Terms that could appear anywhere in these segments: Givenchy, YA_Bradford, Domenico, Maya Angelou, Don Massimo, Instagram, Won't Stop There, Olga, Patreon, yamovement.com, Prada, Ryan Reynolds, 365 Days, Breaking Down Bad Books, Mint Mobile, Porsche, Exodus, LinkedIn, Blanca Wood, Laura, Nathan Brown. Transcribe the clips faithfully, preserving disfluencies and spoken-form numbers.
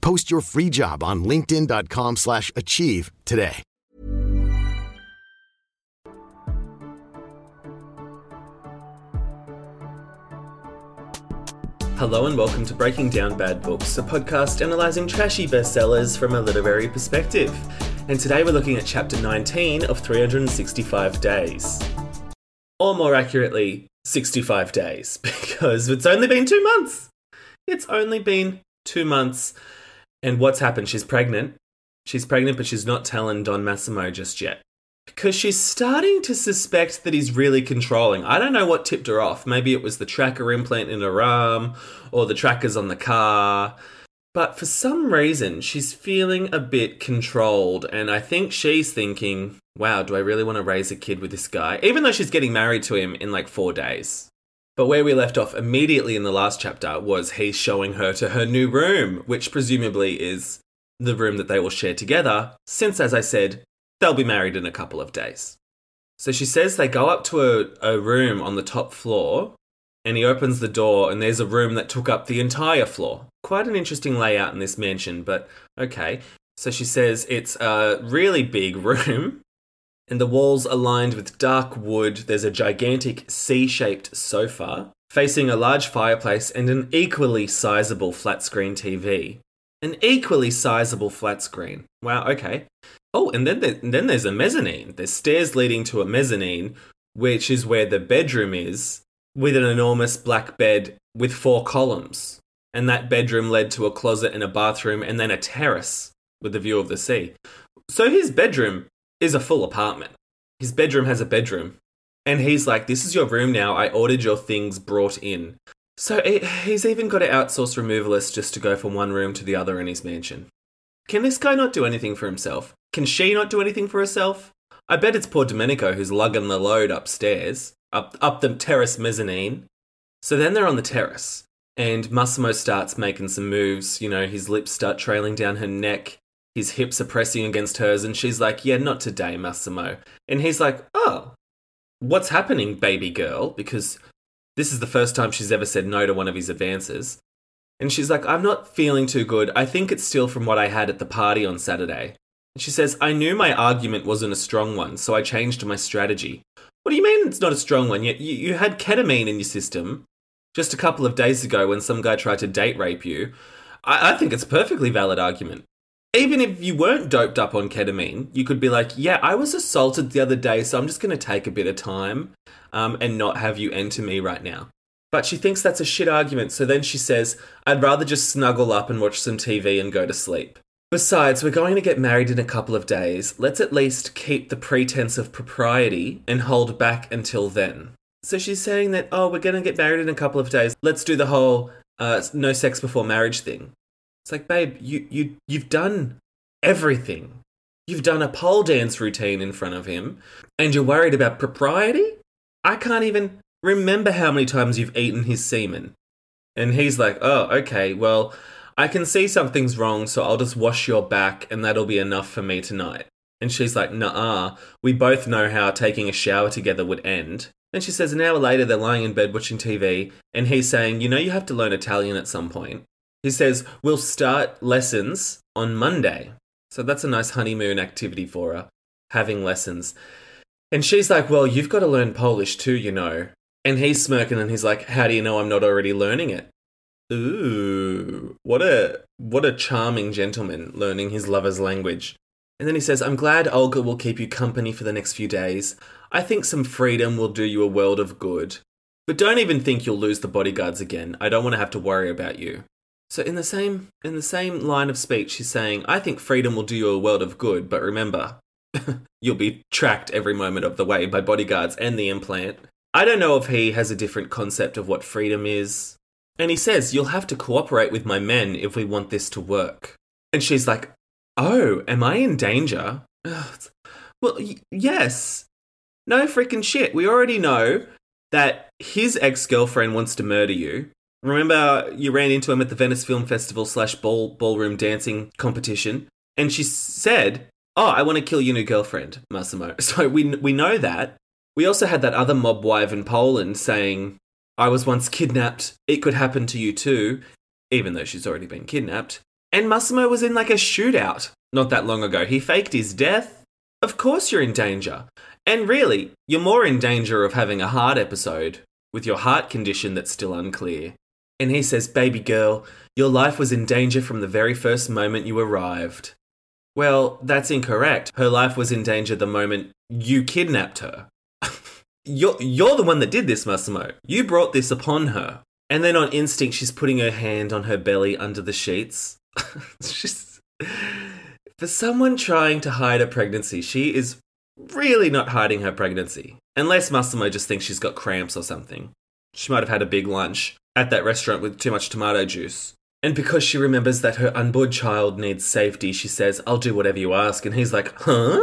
Post your free job on linkedin.com slash achieve today. Hello and welcome to Breaking Down Bad Books, a podcast analysing trashy bestsellers from a literary perspective. And today we're looking at chapter nineteen of three sixty-five days. Or more accurately, sixty-five days, because it's only been two months. It's only been two months. And what's happened? She's pregnant. She's pregnant, but she's not telling Don Massimo just yet, because she's starting to suspect that he's really controlling. I don't know what tipped her off. Maybe it was the tracker implant in her arm or the trackers on the car. But for some reason, she's feeling a bit controlled. And I think she's thinking, wow, do I really want to raise a kid with this guy? Even though she's getting married to him in like four days. But where we left off immediately in the last chapter was he's showing her to her new room, which presumably is the room that they will share together, since, as I said, they'll be married in a couple of days. So she says they go up to a, a room on the top floor, and he opens the door, and there's a room that took up the entire floor. Quite an interesting layout in this mansion, but okay. So she says it's a really big room, and the walls are lined with dark wood. There's a gigantic C-shaped sofa facing a large fireplace and an equally sizable flat screen T V. An equally sizable flat screen. Wow, okay. Oh, and then, there, and then there's a mezzanine. There's stairs leading to a mezzanine, which is where the bedroom is, with an enormous black bed with four columns. And that bedroom led to a closet and a bathroom and then a terrace with a view of the sea. So his bedroom is a full apartment. His bedroom has a bedroom. And he's like, this is your room now. I ordered your things brought in. So it, he's even got an outsourced removalist just to go from one room to the other in his mansion. Can this guy not do anything for himself? Can she not do anything for herself? I bet it's poor Domenico who's lugging the load upstairs, up up the terrace mezzanine. So then they're on the terrace. And Massimo starts making some moves. You know, his lips start trailing down her neck. His hips are pressing against hers, and she's like, yeah, not today, Massimo. And he's like, oh, what's happening, baby girl? Because this is the first time she's ever said no to one of his advances. And she's like, I'm not feeling too good. I think it's still from what I had at the party on Saturday. And she says, I knew my argument wasn't a strong one, so I changed my strategy. What do you mean it's not a strong one? Yet you, you had ketamine in your system just a couple of days ago when some guy tried to date rape you. I, I think it's a perfectly valid argument. Even if you weren't doped up on ketamine, you could be like, yeah, I was assaulted the other day, so I'm just going to take a bit of time um, and not have you enter me right now. But she thinks that's a shit argument, so then she says, I'd rather just snuggle up and watch some T V and go to sleep. Besides, we're going to get married in a couple of days. Let's at least keep the pretense of propriety and hold back until then. So she's saying that, oh, we're going to get married in a couple of days. Let's do the whole uh, no sex before marriage thing. It's like, babe, you, you, you've done everything. You've done a pole dance routine in front of him and you're worried about propriety? I can't even remember how many times you've eaten his semen. And he's like, oh, okay, well, I can see something's wrong, so I'll just wash your back and that'll be enough for me tonight. And she's like, nuh-uh, we both know how taking a shower together would end. And she says an hour later, they're lying in bed watching T V and he's saying, you know, you have to learn Italian at some point. He says, we'll start lessons on Monday. So that's a nice honeymoon activity for her, having lessons. And she's like, well, you've got to learn Polish too, you know. And he's smirking and he's like, how do you know I'm not already learning it? Ooh, what a what a charming gentleman learning his lover's language. And then he says, I'm glad Olga will keep you company for the next few days. I think some freedom will do you a world of good. But don't even think you'll lose the bodyguards again. I don't want to have to worry about you. So in the same in the same line of speech, he's saying, I think freedom will do you a world of good, but remember, you'll be tracked every moment of the way by bodyguards and the implant. I don't know if he has a different concept of what freedom is. And he says, you'll have to cooperate with my men if we want this to work. And she's like, oh, am I in danger? Well, y- yes. No freaking shit. We already know that his ex-girlfriend wants to murder you. Remember you ran into him at the Venice Film Festival slash ball ballroom dancing competition. And she said, oh, I want to kill your new girlfriend, Massimo. So we we know that. We also had that other mob wife in Poland saying, I was once kidnapped. It could happen to you too, even though she's already been kidnapped. And Massimo was in like a shootout not that long ago. He faked his death. Of course you're in danger. And really, you're more in danger of having a heart episode with your heart condition that's still unclear. And he says, baby girl, your life was in danger from the very first moment you arrived. Well, that's incorrect. Her life was in danger the moment you kidnapped her. you're, you're the one that did this, Massimo. You brought this upon her. And then on instinct, she's putting her hand on her belly under the sheets. Just, for someone trying to hide her pregnancy, she is really not hiding her pregnancy. Unless Massimo just thinks she's got cramps or something. She might have had a big lunch at that restaurant with too much tomato juice. And because she remembers that her unborn child needs safety, she says, I'll do whatever you ask. And he's like, huh?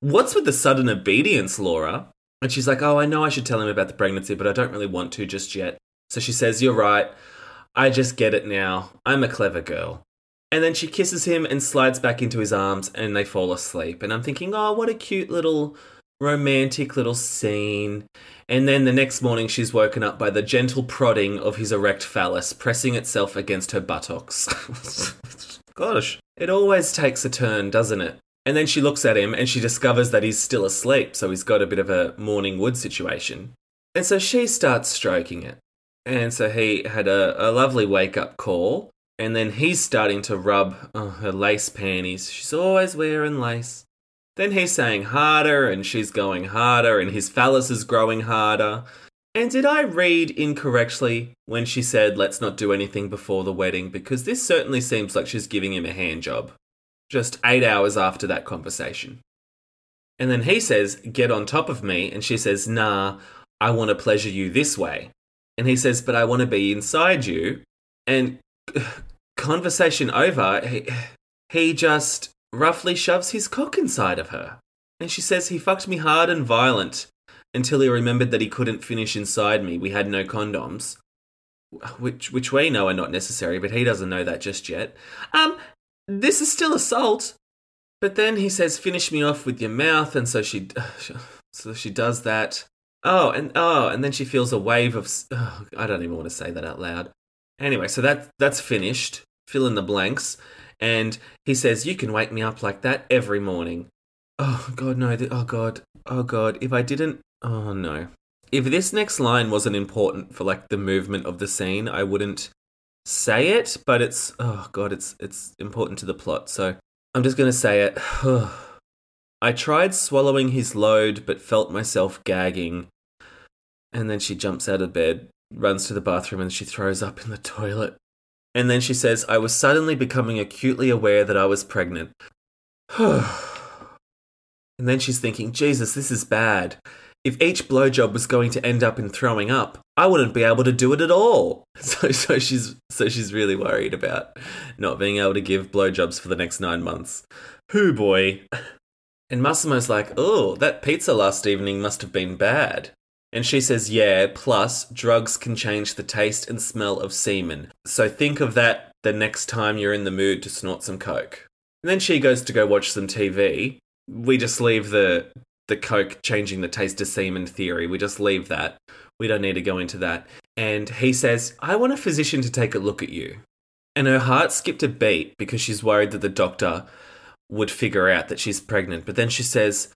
What's with the sudden obedience, Laura? And she's like, oh, I know I should tell him about the pregnancy, but I don't really want to just yet. So she says, you're right. I just get it now. I'm a clever girl. And then she kisses him and slides back into his arms and they fall asleep. And I'm thinking, oh, what a cute little romantic little scene. And then the next morning she's woken up by the gentle prodding of his erect phallus pressing itself against her buttocks. Gosh, it always takes a turn, doesn't it? And then she looks at him and she discovers that he's still asleep. So he's got a bit of a morning wood situation. And so she starts stroking it. And so he had a, a lovely wake-up call. And then he's starting to rub oh, her lace panties. She's always wearing lace. Then he's saying harder and she's going harder and his phallus is growing harder. And did I read incorrectly when she said, let's not do anything before the wedding? Because this certainly seems like she's giving him a hand job. Just eight hours after that conversation. And then he says, get on top of me. And she says, nah, I want to pleasure you this way. And he says, but I want to be inside you. And conversation over, he, he just roughly shoves his cock inside of her. And she says, he fucked me hard and violent until he remembered that he couldn't finish inside me. We had no condoms, which which we know are not necessary, but he doesn't know that just yet. Um, this is still assault. But then he says, finish me off with your mouth. And so she, so she does that. Oh, and oh, and then she feels a wave of, oh, I don't even want to say that out loud. Anyway, so that that's finished. Fill in the blanks. And he says, you can wake me up like that every morning. Oh, God, no. Oh, God. Oh, God. If I didn't... Oh, no. If this next line wasn't important for, like, the movement of the scene, I wouldn't say it. But it's... Oh, God, it's it's important to the plot. So I'm just going to say it. I tried swallowing his load, but felt myself gagging. And then she jumps out of bed. Runs to the bathroom and she throws up in the toilet. And then she says, I was suddenly becoming acutely aware that I was pregnant. And then she's thinking, Jesus, this is bad. If each blowjob was going to end up in throwing up, I wouldn't be able to do it at all. So so she's so she's really worried about not being able to give blowjobs for the next nine months. Hoo boy. And Massimo's like, oh, that pizza last evening must have been bad. And she says, yeah, plus drugs can change the taste and smell of semen. So think of that the next time you're in the mood to snort some coke. And then she goes to go watch some T V. We just leave the the coke changing the taste of semen theory. We just leave that. We don't need to go into that. And he says, I want a physician to take a look at you. And her heart skipped a beat because she's worried that the doctor would figure out that she's pregnant. But then she says,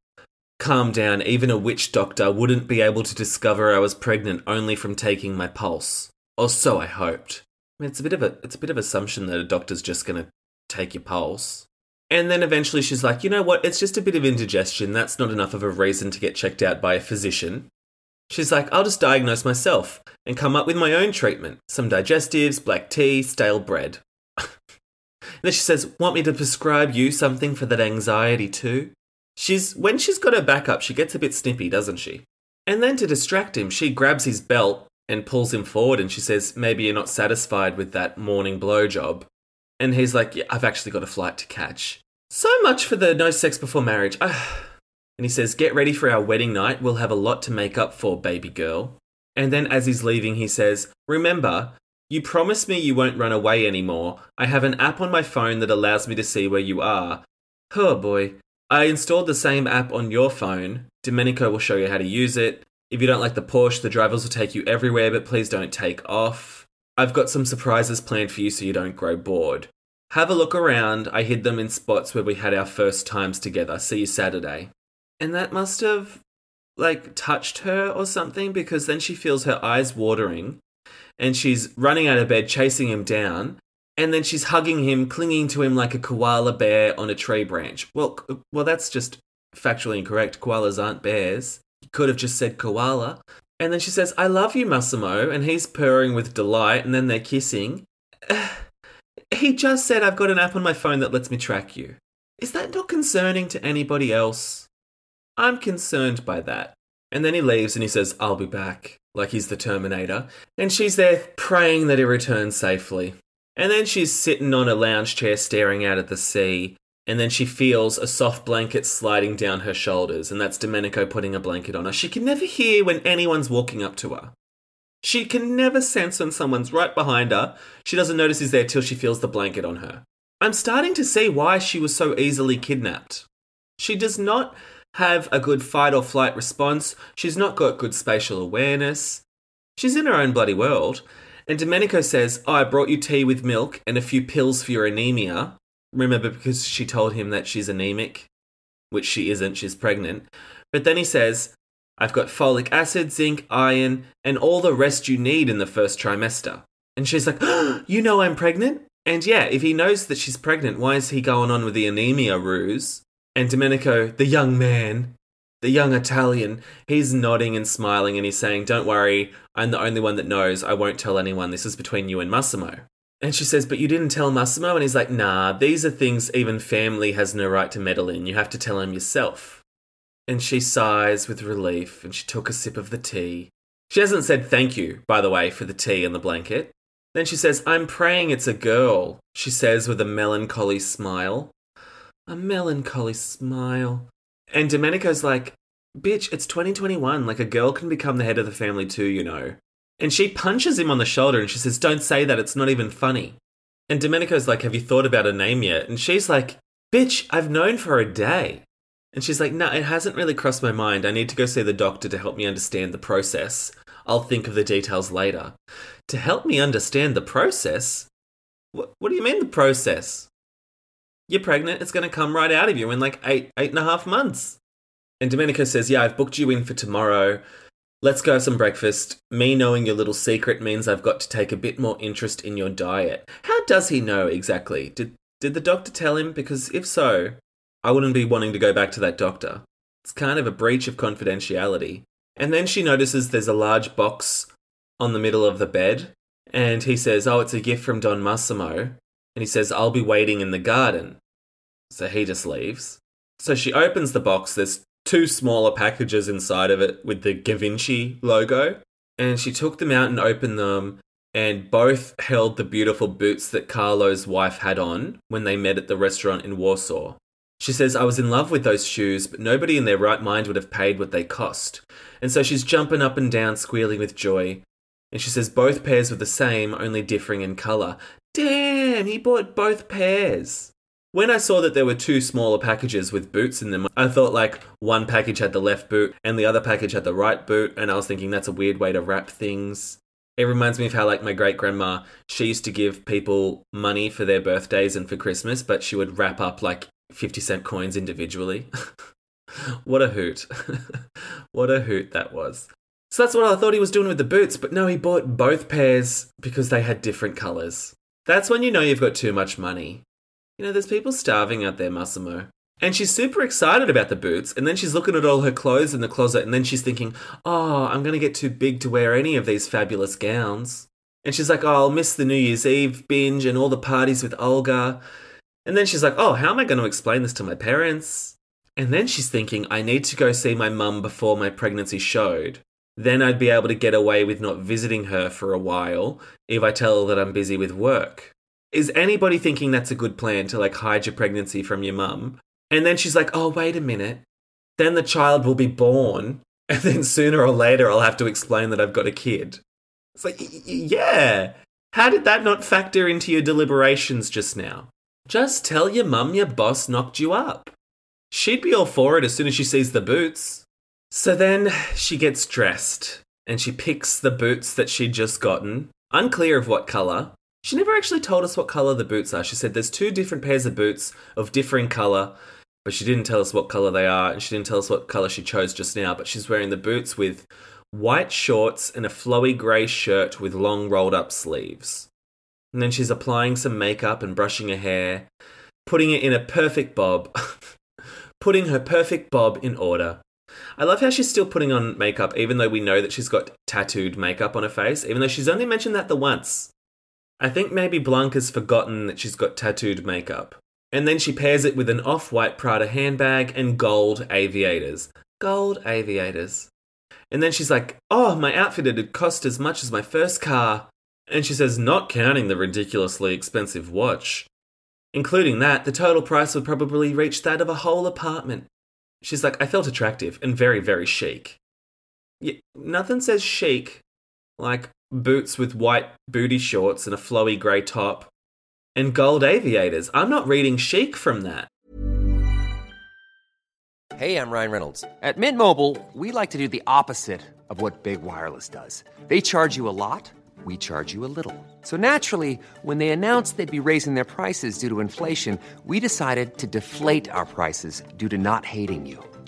calm down, even a witch doctor wouldn't be able to discover I was pregnant only from taking my pulse. Or so I hoped. I mean, it's a bit of a it's a bit of assumption that a doctor's just gonna take your pulse. And then eventually she's like, you know what, it's just a bit of indigestion. That's not enough of a reason to get checked out by a physician. She's like, I'll just diagnose myself and come up with my own treatment. Some digestives, black tea, stale bread. Then she says, want me to prescribe you something for that anxiety too? She's when she's got her back up, she gets a bit snippy, doesn't she? And then to distract him, she grabs his belt and pulls him forward and she says, maybe you're not satisfied with that morning blowjob. And he's like, yeah, I've actually got a flight to catch. So much for the no sex before marriage. And he says, get ready for our wedding night. We'll have a lot to make up for, baby girl. And then as he's leaving, he says, remember, you promised me you won't run away anymore. I have an app on my phone that allows me to see where you are. Oh boy. I installed the same app on your phone. Domenico will show you how to use it. If you don't like the Porsche, the drivers will take you everywhere, but please don't take off. I've got some surprises planned for you so you don't grow bored. Have a look around. I hid them in spots where we had our first times together. See you Saturday. And that must have, like, touched her or something, because then she feels her eyes watering and she's running out of bed, chasing him down. And then she's hugging him, clinging to him like a koala bear on a tree branch. Well, well, that's just factually incorrect. Koalas aren't bears. You could have just said koala. And then she says, I love you, Massimo. And he's purring with delight. And then they're kissing. He just said, I've got an app on my phone that lets me track you. Is that not concerning to anybody else? I'm concerned by that. And then he leaves and he says, I'll be back. Like he's the Terminator. And she's there praying that he returns safely. And then she's sitting on a lounge chair staring out at the sea, and then she feels a soft blanket sliding down her shoulders, and that's Domenico putting a blanket on her. She can never hear when anyone's walking up to her. She can never sense when someone's right behind her. She doesn't notice he's there till she feels the blanket on her. I'm starting to see why she was so easily kidnapped. She does not have a good fight or flight response. She's not got good spatial awareness. She's in her own bloody world. And Domenico says, oh, I brought you tea with milk and a few pills for your anemia. Remember, because she told him that she's anemic, which she isn't, she's pregnant. But then he says, I've got folic acid, zinc, iron, and all the rest you need in the first trimester. And she's like, oh, you know I'm pregnant? And yeah, if he knows that she's pregnant, why is he going on with the anemia ruse? And Domenico, the young man, the young Italian, he's nodding and smiling and he's saying, don't worry, I'm the only one that knows. I won't tell anyone. This is between you and Massimo. And she says, but you didn't tell Massimo? And he's like, nah, these are things even family has no right to meddle in. You have to tell him yourself. And she sighs with relief and she took a sip of the tea. She hasn't said thank you, by the way, for the tea and the blanket. Then she says, I'm praying it's a girl, she says with a melancholy smile. A melancholy smile. And Domenico's like, bitch, it's twenty twenty-one. Like, a girl can become the head of the family too, you know. And she punches him on the shoulder and she says, don't say that. It's not even funny. And Domenico's like, have you thought about a name yet? And she's like, bitch, I've known for a day. And she's like, no, nah, it hasn't really crossed my mind. I need to go see the doctor to help me understand the process. I'll think of the details later. To help me understand the process? What, what do you mean the process? You're pregnant, it's going to come right out of you in like eight, eight and a half months. And Domenico says, yeah, I've booked you in for tomorrow. Let's go have some breakfast. Me knowing your little secret means I've got to take a bit more interest in your diet. How does he know exactly? Did did the doctor tell him? Because if so, I wouldn't be wanting to go back to that doctor. It's kind of a breach of confidentiality. And then she notices there's a large box on the middle of the bed. And he says, oh, it's a gift from Don Massimo. And he says, I'll be waiting in the garden. So he just leaves. So she opens the box. There's two smaller packages inside of it with the Givenchy logo. And she took them out and opened them. And both held the beautiful boots that Carlo's wife had on when they met at the restaurant in Warsaw. She says, I was in love with those shoes, but nobody in their right mind would have paid what they cost. And so she's jumping up and down, squealing with joy. And she says, both pairs were the same, only differing in colour. Damn, he bought both pairs. When I saw that there were two smaller packages with boots in them, I thought like one package had the left boot and the other package had the right boot. And I was thinking that's a weird way to wrap things. It reminds me of how like my great grandma, she used to give people money for their birthdays and for Christmas, but she would wrap up like fifty cent coins individually. What a hoot. What a hoot that was. So that's what I thought he was doing with the boots. But no, he bought both pairs because they had different colors. That's when you know you've got too much money. you know, there's people starving out there, Massimo. And she's super excited about the boots, and then she's looking at all her clothes in the closet, and then she's thinking, oh, I'm going to get too big to wear any of these fabulous gowns. And she's like, oh, I'll miss the New Year's Eve binge and all the parties with Olga. And then she's like, oh, how am I going to explain this to my parents? And then she's thinking, I need to go see my mum before my pregnancy showed. Then I'd be able to get away with not visiting her for a while if I tell her that I'm busy with work. Is anybody thinking that's a good plan to like hide your pregnancy from your mum? And then she's like, oh, wait a minute. Then the child will be born. And then sooner or later, I'll have to explain that I've got a kid. It's like, yeah. How did that not factor into your deliberations just now? Just tell your mum your boss knocked you up. She'd be all for it as soon as she sees the boots. So then she gets dressed and she picks the boots that she'd just gotten. Unclear of what colour. She never actually told us what colour the boots are. She said there's two different pairs of boots of differing colour, but she didn't tell us what colour they are, and she didn't tell us what colour she chose just now, but she's wearing the boots with white shorts and a flowy grey shirt with long rolled up sleeves. And then she's applying some makeup and brushing her hair, putting it in a perfect bob, putting her perfect bob in order. I love how she's still putting on makeup, even though we know that she's got tattooed makeup on her face, even though she's only mentioned that the once. I think maybe Blanca's forgotten that she's got tattooed makeup. And then she pairs it with an off-white Prada handbag and gold aviators. Gold aviators. And then she's like, oh, my outfit had cost as much as my first car. And she says, not counting the ridiculously expensive watch. Including that, the total price would probably reach that of a whole apartment. She's like, I felt attractive and very, very chic. Yeah, nothing says chic like boots with white booty shorts and a flowy grey top, and gold aviators. I'm not reading chic from that. Hey, I'm Ryan Reynolds. At Mint Mobile, we like to do the opposite of what Big Wireless does. They charge you a lot, we charge you a little. So naturally, when they announced they'd be raising their prices due to inflation, we decided to deflate our prices due to not hating you.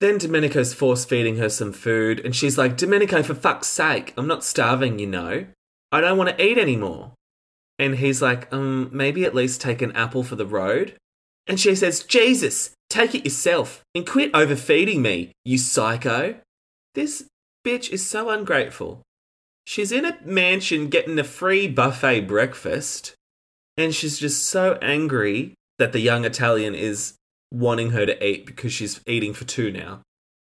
Then Domenico's force-feeding her some food, and she's like, Domenico, for fuck's sake, I'm not starving, you know. I don't want to eat anymore. And he's like, um, maybe at least take an apple for the road. And she says, Jesus, take it yourself and quit overfeeding me, you psycho. This bitch is so ungrateful. She's in a mansion getting a free buffet breakfast, and she's just so angry that the young Italian is wanting her to eat because she's eating for two now.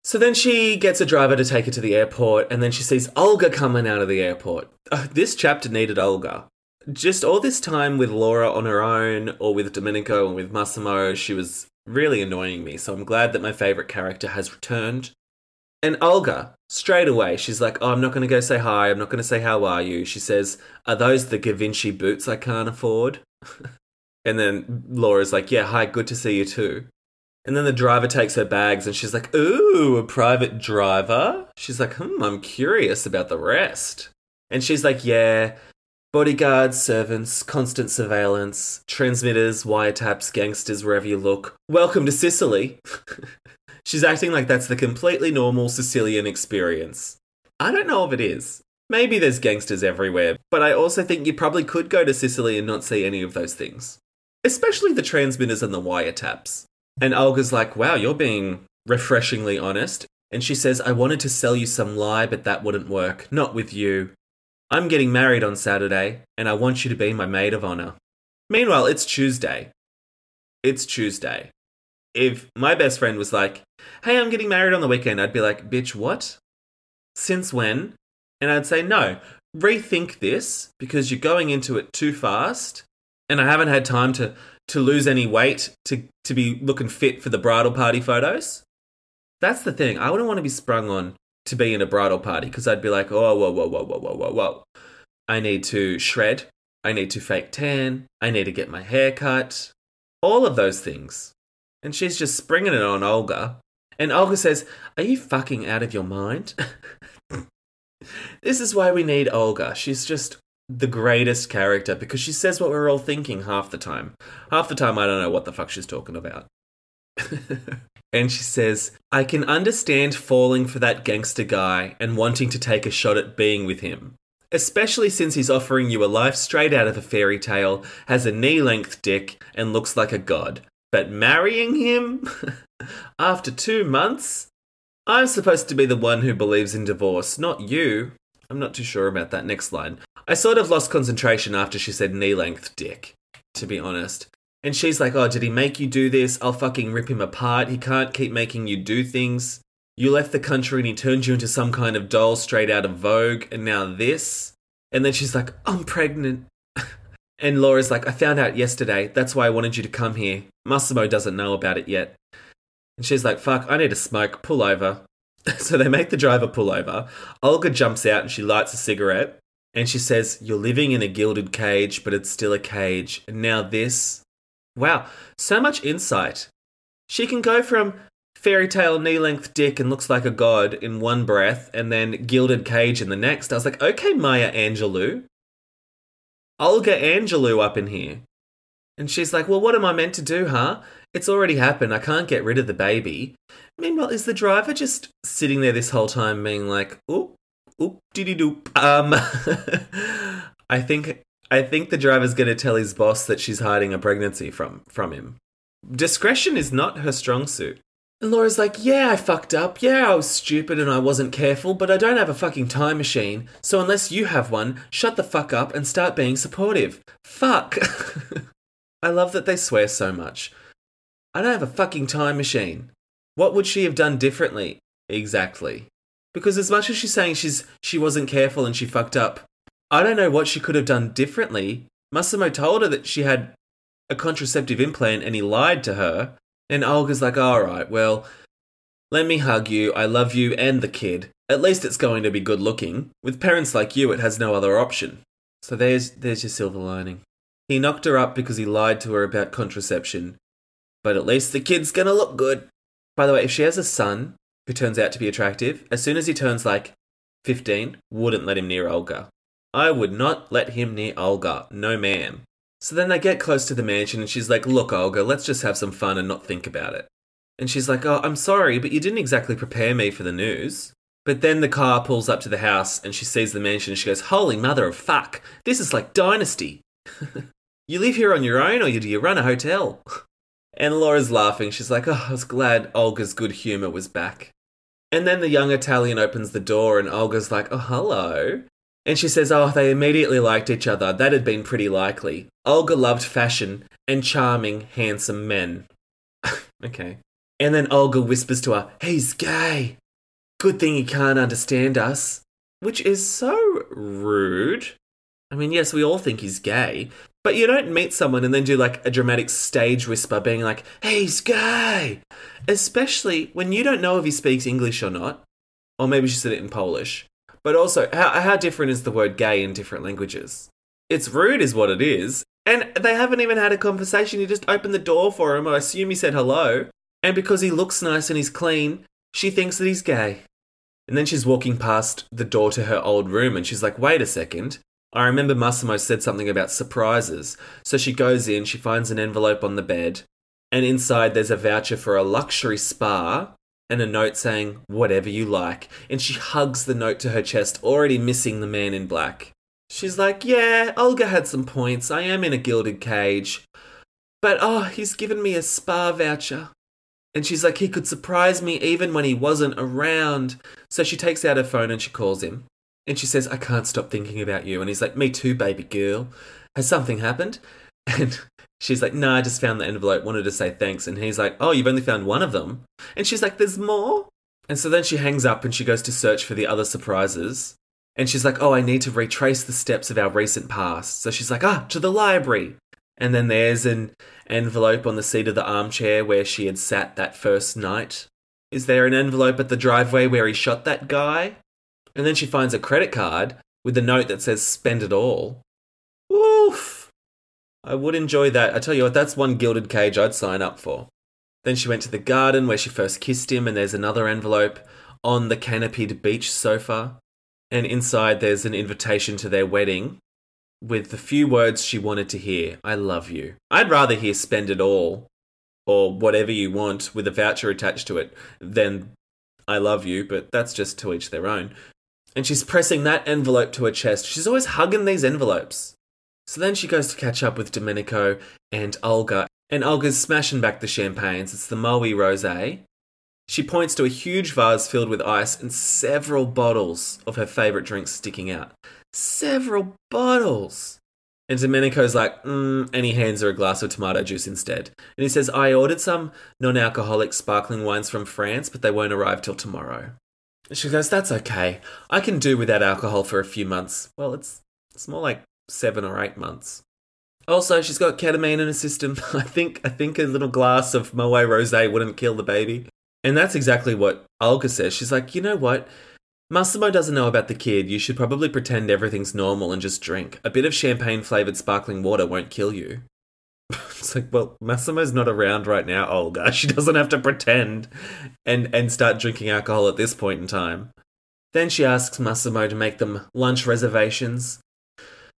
So then she gets a driver to take her to the airport, and then she sees Olga coming out of the airport. Uh, this chapter needed Olga. Just all this time with Laura on her own, or with Domenico and with Massimo, she was really annoying me, so I'm glad that my favourite character has returned. And Olga, Straight away, she's like, oh, I'm not going to go say hi. I'm not going to say, how are you? She says, are those the Givenchy boots I can't afford? And then Laura's like, yeah, hi, good to see you too. And then the driver takes her bags and she's like, ooh, a private driver? She's like, hmm, I'm curious about the rest. And she's like, yeah, bodyguards, servants, constant surveillance, transmitters, wiretaps, gangsters, wherever you look. Welcome to Sicily. She's acting like that's the completely normal Sicilian experience. I don't know if it is. Maybe there's gangsters everywhere, but I also think you probably could go to Sicily and not see any of those things. Especially the transmitters and the wiretaps. And Olga's like, wow, you're being refreshingly honest. And she says, I wanted to sell you some lie, but that wouldn't work. Not with you. I'm getting married on Saturday, and I want you to be my maid of honor. Meanwhile, it's Tuesday. It's Tuesday. If my best friend was like, hey, I'm getting married on the weekend, I'd be like, bitch, what? Since when? And I'd say, no, rethink this because you're going into it too fast. And I haven't had time to... to lose any weight, to, to be looking fit for the bridal party photos. That's the thing. I wouldn't want to be sprung on to be in a bridal party because I'd be like, oh, whoa, whoa, whoa, whoa, whoa, whoa, whoa. I need to shred. I need to fake tan. I need to get my hair cut. All of those things. And she's just springing it on Olga. And Olga says, are you fucking out of your mind? This is why we need Olga. She's just... the greatest character, because she says what we're all thinking half the time. Half the time, I don't know what the fuck she's talking about. And she says, I can understand falling for that gangster guy and wanting to take a shot at being with him, especially since he's offering you a life straight out of a fairy tale, has a knee-length dick, and looks like a god. But marrying him? After two months? I'm supposed to be the one who believes in divorce, not you. I'm not too sure about that next line. I sort of lost concentration after she said knee-length dick, to be honest. And she's like, oh, did he make you do this? I'll fucking rip him apart. He can't keep making you do things. You left the country and he turned you into some kind of doll straight out of Vogue. And now this. And then she's like, I'm pregnant. And Laura's like, I found out yesterday. That's why I wanted you to come here. Massimo doesn't know about it yet. And she's like, fuck, I need a smoke. Pull over. So they make the driver pull over. Olga jumps out and she lights a cigarette. And she says, you're living in a gilded cage, but it's still a cage. And now this. Wow, so much insight. She can go from fairy tale knee-length dick and looks like a god in one breath and then gilded cage in the next. I was like, okay, Maya Angelou. Olga Angelou up in here. And she's like, well, what am I meant to do, huh? It's already happened. I can't get rid of the baby. Meanwhile, is the driver just sitting there this whole time being like, ooh. Oop, diddy doop. Um, I think I think the driver's going to tell his boss that she's hiding a pregnancy from, from him. Discretion is not her strong suit. And Laura's like, yeah, I fucked up. Yeah, I was stupid and I wasn't careful, but I don't have a fucking time machine. So unless you have one, shut the fuck up and start being supportive. Fuck. I love that they swear so much. I don't have a fucking time machine. What would she have done differently? Exactly. Because as much as she's saying she's she wasn't careful and she fucked up, I don't know what she could have done differently. Massimo told her that she had a contraceptive implant and he lied to her. And Olga's like, all right, well, let me hug you. I love you and the kid. At least it's going to be good looking. With parents like you, it has no other option. So there's there's your silver lining. He knocked her up because he lied to her about contraception. But at least the kid's going to look good. By the way, if she has a son... who turns out to be attractive, as soon as he turns like fifteen, wouldn't let him near Olga. I would not let him near Olga. No, ma'am. So then they get close to the mansion and she's like, look, Olga, let's just have some fun and not think about it. And she's like, oh, I'm sorry, but you didn't exactly prepare me for the news. But then the car pulls up to the house and she sees the mansion and she goes, holy mother of fuck, this is like Dynasty. You live here on your own or do you run a hotel? And Laura's laughing. She's like, oh, I was glad Olga's good humor was back. And then the young Italian opens the door and Olga's like, oh, hello. And she says, oh, they immediately liked each other. That had been pretty likely. Olga loved fashion and charming, handsome men. Okay. And then Olga whispers to her, he's gay. Good thing he can't understand us. Which is so rude. I mean, yes, we all think he's gay. But you don't meet someone and then do like a dramatic stage whisper being like, hey, he's gay. Especially when you don't know if he speaks English or not. Or maybe she said it in Polish. But also, how, how different is the word gay in different languages? It's rude is what it is. And they haven't even had a conversation. He just opened the door for him. I assume he said hello. And because he looks nice and he's clean, she thinks that he's gay. And then she's walking past the door to her old room and she's like, wait a second. I remember Massimo said something about surprises. So she goes in, she finds an envelope on the bed, and inside there's a voucher for a luxury spa and a note saying, whatever you like. And she hugs the note to her chest, already missing the man in black. She's like, yeah, Olga had some points. I am in a gilded cage. But, oh, he's given me a spa voucher. And she's like, he could surprise me even when he wasn't around. So she takes out her phone and she calls him. And she says, I can't stop thinking about you. And he's like, me too, baby girl. Has something happened? And she's like, no, nah, I just found the envelope. Wanted to say thanks. And he's like, oh, you've only found one of them. And she's like, there's more? And so then she hangs up and she goes to search for the other surprises. And she's like, oh, I need to retrace the steps of our recent past. So she's like, ah, to the library. And then there's an envelope on the seat of the armchair where she had sat that first night. Is there an envelope at the driveway where he shot that guy? And then she finds a credit card with a note that says, spend it all. Woof. I would enjoy that. I tell you what, that's one gilded cage I'd sign up for. Then she went to the garden where she first kissed him, and there's another envelope on the canopied beach sofa. And inside there's an invitation to their wedding with the few words she wanted to hear. I love you. I'd rather hear spend it all or whatever you want with a voucher attached to it than I love you, but that's just to each their own. And she's pressing that envelope to her chest. She's always hugging these envelopes. So then she goes to catch up with Domenico and Olga. And Olga's smashing back the champagnes. It's the Moe Rosé. She points to a huge vase filled with ice and several bottles of her favourite drinks sticking out. Several bottles! And Domenico's like, mm, and he hands her a glass of tomato juice instead. And he says, I ordered some non-alcoholic sparkling wines from France, but they won't arrive till tomorrow. And she goes, that's okay. I can do without alcohol for a few months. Well, it's it's more like seven or eight months. Also, she's got ketamine in her system. I think I think a little glass of Moe Rosé wouldn't kill the baby. And that's exactly what Olga says. She's like, you know what? Massimo doesn't know about the kid. You should probably pretend everything's normal and just drink. A bit of champagne-flavoured sparkling water won't kill you. It's like, well, Massimo's not around right now, Olga. She doesn't have to pretend and, and start drinking alcohol at this point in time. Then she asks Massimo to make them lunch reservations.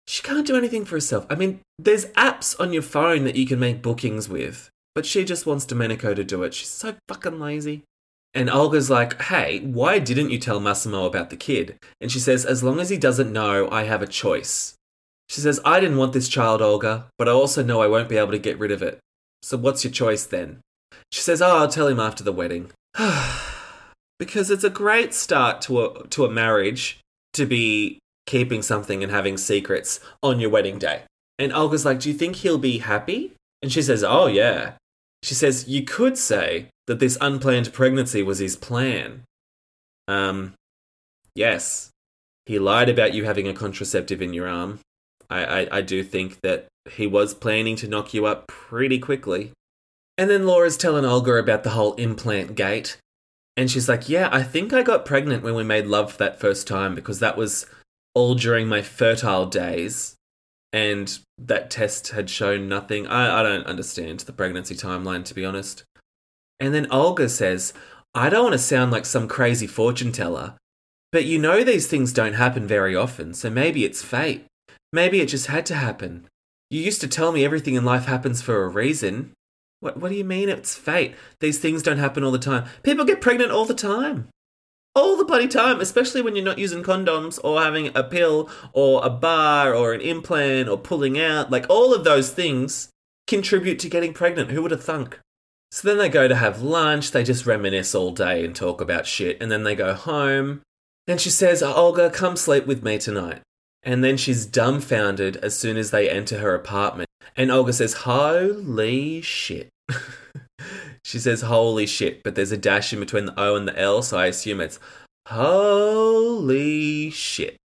She can't do anything for herself. I mean, there's apps on your phone that you can make bookings with. But she just wants Domenico to do it. She's so fucking lazy. And Olga's like, hey, why didn't you tell Massimo about the kid? And she says, as long as he doesn't know, I have a choice. She says, I didn't want this child, Olga, but I also know I won't be able to get rid of it. So what's your choice then? She says, oh, I'll tell him after the wedding. Because it's a great start to a, to a marriage to be keeping something and having secrets on your wedding day. And Olga's like, do you think he'll be happy? And she says, oh, yeah. She says, you could say that this unplanned pregnancy was his plan. Um, yes, he lied about you having a contraceptive in your arm. I, I, I do think that he was planning to knock you up pretty quickly. And then Laura's telling Olga about the whole implant gate. And she's like, yeah, I think I got pregnant when we made love that first time because that was all during my fertile days. And that test had shown nothing. I, I don't understand the pregnancy timeline, to be honest. And then Olga says, I don't want to sound like some crazy fortune teller, but you know these things don't happen very often, so maybe it's fate. Maybe it just had to happen. You used to tell me everything in life happens for a reason. What, what do you mean it's fate? These things don't happen all the time. People get pregnant all the time. All the bloody time, especially when you're not using condoms or having a pill or a bar or an implant or pulling out. Like, all of those things contribute to getting pregnant. Who would have thunk? So then they go to have lunch. They just reminisce all day and talk about shit. And then they go home. And she says, Olga, come sleep with me tonight. And then she's dumbfounded as soon as they enter her apartment. And Olga says, holy shit. She says, holy shit, but there's a dash in between the O and the L, so I assume it's holy shit.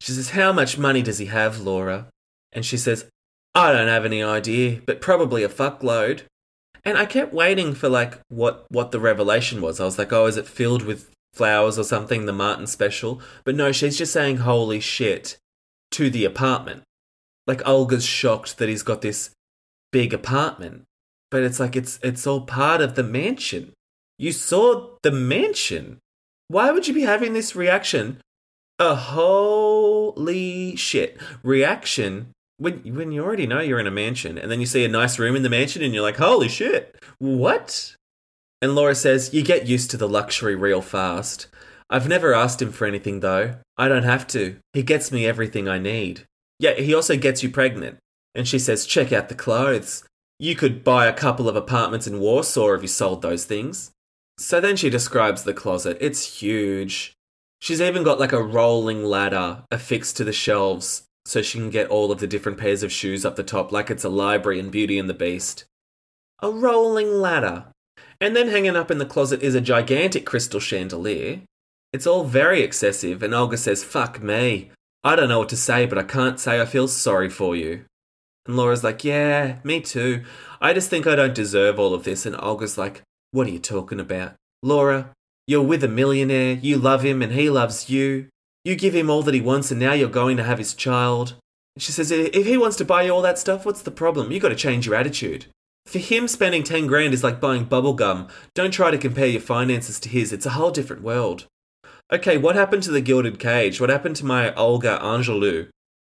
She says, how much money does he have, Laura? And she says, I don't have any idea, but probably a fuckload. And I kept waiting for, like, what, what the revelation was. I was like, oh, is it filled with flowers or something, the Martin special. But no, she's just saying holy shit to the apartment. Like, Olga's shocked that he's got this big apartment. But it's like, it's it's all part of the mansion. You saw the mansion. Why would you be having this reaction? A holy shit reaction when when you already know you're in a mansion, and then you see a nice room in the mansion and you're like, holy shit, what? And Laura says, you get used to the luxury real fast. I've never asked him for anything though. I don't have to. He gets me everything I need. Yeah, he also gets you pregnant. And she says, check out the clothes. You could buy a couple of apartments in Warsaw if you sold those things. So then she describes the closet. It's huge. She's even got like a rolling ladder affixed to the shelves so she can get all of the different pairs of shoes up the top, like it's a library in Beauty and the Beast. A rolling ladder. And then hanging up in the closet is a gigantic crystal chandelier. It's all very excessive, and Olga says, fuck me. I don't know what to say, but I can't say I feel sorry for you. And Laura's like, yeah, me too. I just think I don't deserve all of this. And Olga's like, what are you talking about? Laura, you're with a millionaire. You love him and he loves you. You give him all that he wants and now you're going to have his child. And she says, if he wants to buy you all that stuff, what's the problem? You got to change your attitude. For him, spending ten grand is like buying bubblegum. Don't try to compare your finances to his. It's a whole different world. Okay, what happened to the gilded cage? What happened to my Olga Angelou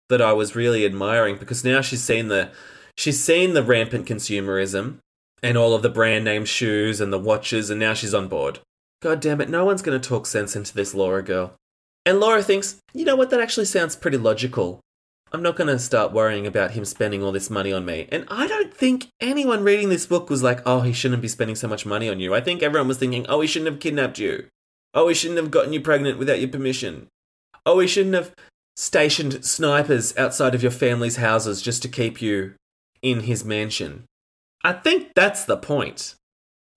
that I was really admiring? Because now she's seen the she's seen the rampant consumerism and all of the brand name shoes and the watches, and now she's on board. God damn it, no one's going to talk sense into this Laura girl. And Laura thinks, you know what, that actually sounds pretty logical. I'm not going to start worrying about him spending all this money on me. And I don't think anyone reading this book was like, oh, he shouldn't be spending so much money on you. I think everyone was thinking, oh, he shouldn't have kidnapped you. Oh, he shouldn't have gotten you pregnant without your permission. Oh, he shouldn't have stationed snipers outside of your family's houses just to keep you in his mansion. I think that's the point.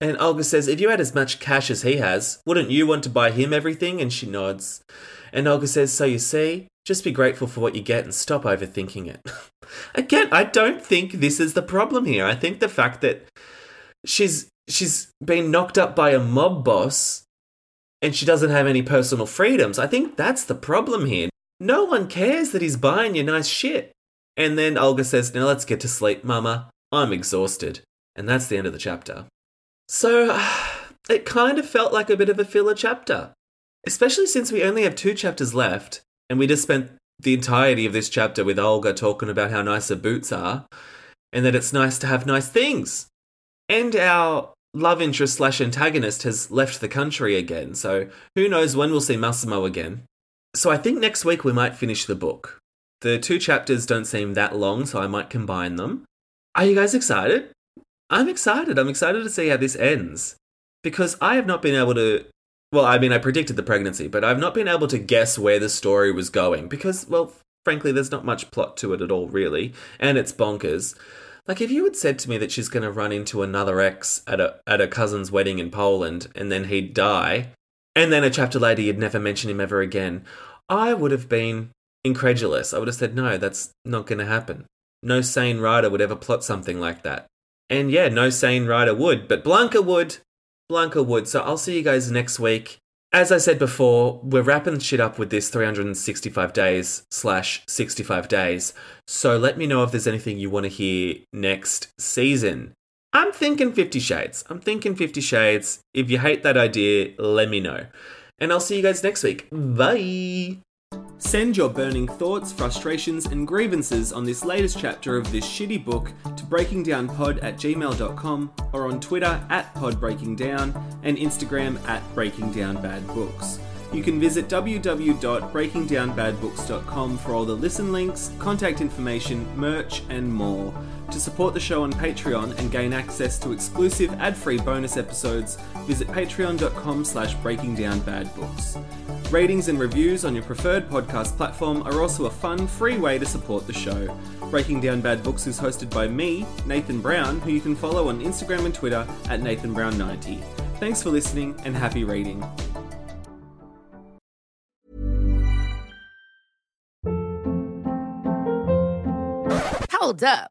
And Olga says, if you had as much cash as he has, wouldn't you want to buy him everything? And she nods. And Olga says, so you see, just be grateful for what you get and stop overthinking it. Again, I don't think this is the problem here. I think the fact that she's she's been knocked up by a mob boss and she doesn't have any personal freedoms. I think that's the problem here. No one cares that he's buying you nice shit. And then Olga says, now let's get to sleep, mama. I'm exhausted. And that's the end of the chapter. So uh, it kind of felt like a bit of a filler chapter, especially since we only have two chapters left and we just spent the entirety of this chapter with Olga talking about how nice her boots are and that it's nice to have nice things. And our love interest slash antagonist has left the country again, so who knows when we'll see Massimo again. So I think next week we might finish the book. The two chapters don't seem that long, so I might combine them. Are you guys excited? I'm excited. I'm excited to see how this ends because I have not been able to, well, I mean, I predicted the pregnancy, but I've not been able to guess where the story was going because, well, frankly, there's not much plot to it at all, really. And it's bonkers. Like, if you had said to me that she's going to run into another ex at a at her cousin's wedding in Poland and then he'd die and then a chapter later you'd never mention him ever again, I would have been incredulous. I would have said, no, that's not going to happen. No sane writer would ever plot something like that. And yeah, no sane writer would, but Blanca would. Blanca would. So I'll see you guys next week. As I said before, we're wrapping shit up with this three sixty-five days slash sixty-five days. So let me know if there's anything you want to hear next season. I'm thinking Fifty Shades. I'm thinking Fifty Shades. If you hate that idea, let me know. And I'll see you guys next week. Bye. Send your burning thoughts, frustrations and grievances on this latest chapter of this shitty book to breakingdownpod at gmail dot com or on Twitter at podbreakingdown and Instagram at breakingdownbadbooks. You can visit w w w dot breaking down bad books dot com for all the listen links, contact information, merch and more. To support the show on Patreon and gain access to exclusive ad-free bonus episodes, visit patreon dot com slash breaking down bad books. Ratings and reviews on your preferred podcast platform are also a fun, free way to support the show. Breaking Down Bad Books is hosted by me, Nathan Brown, who you can follow on Instagram and Twitter at Nathan Brown ninety. Thanks for listening and happy reading. Hold up.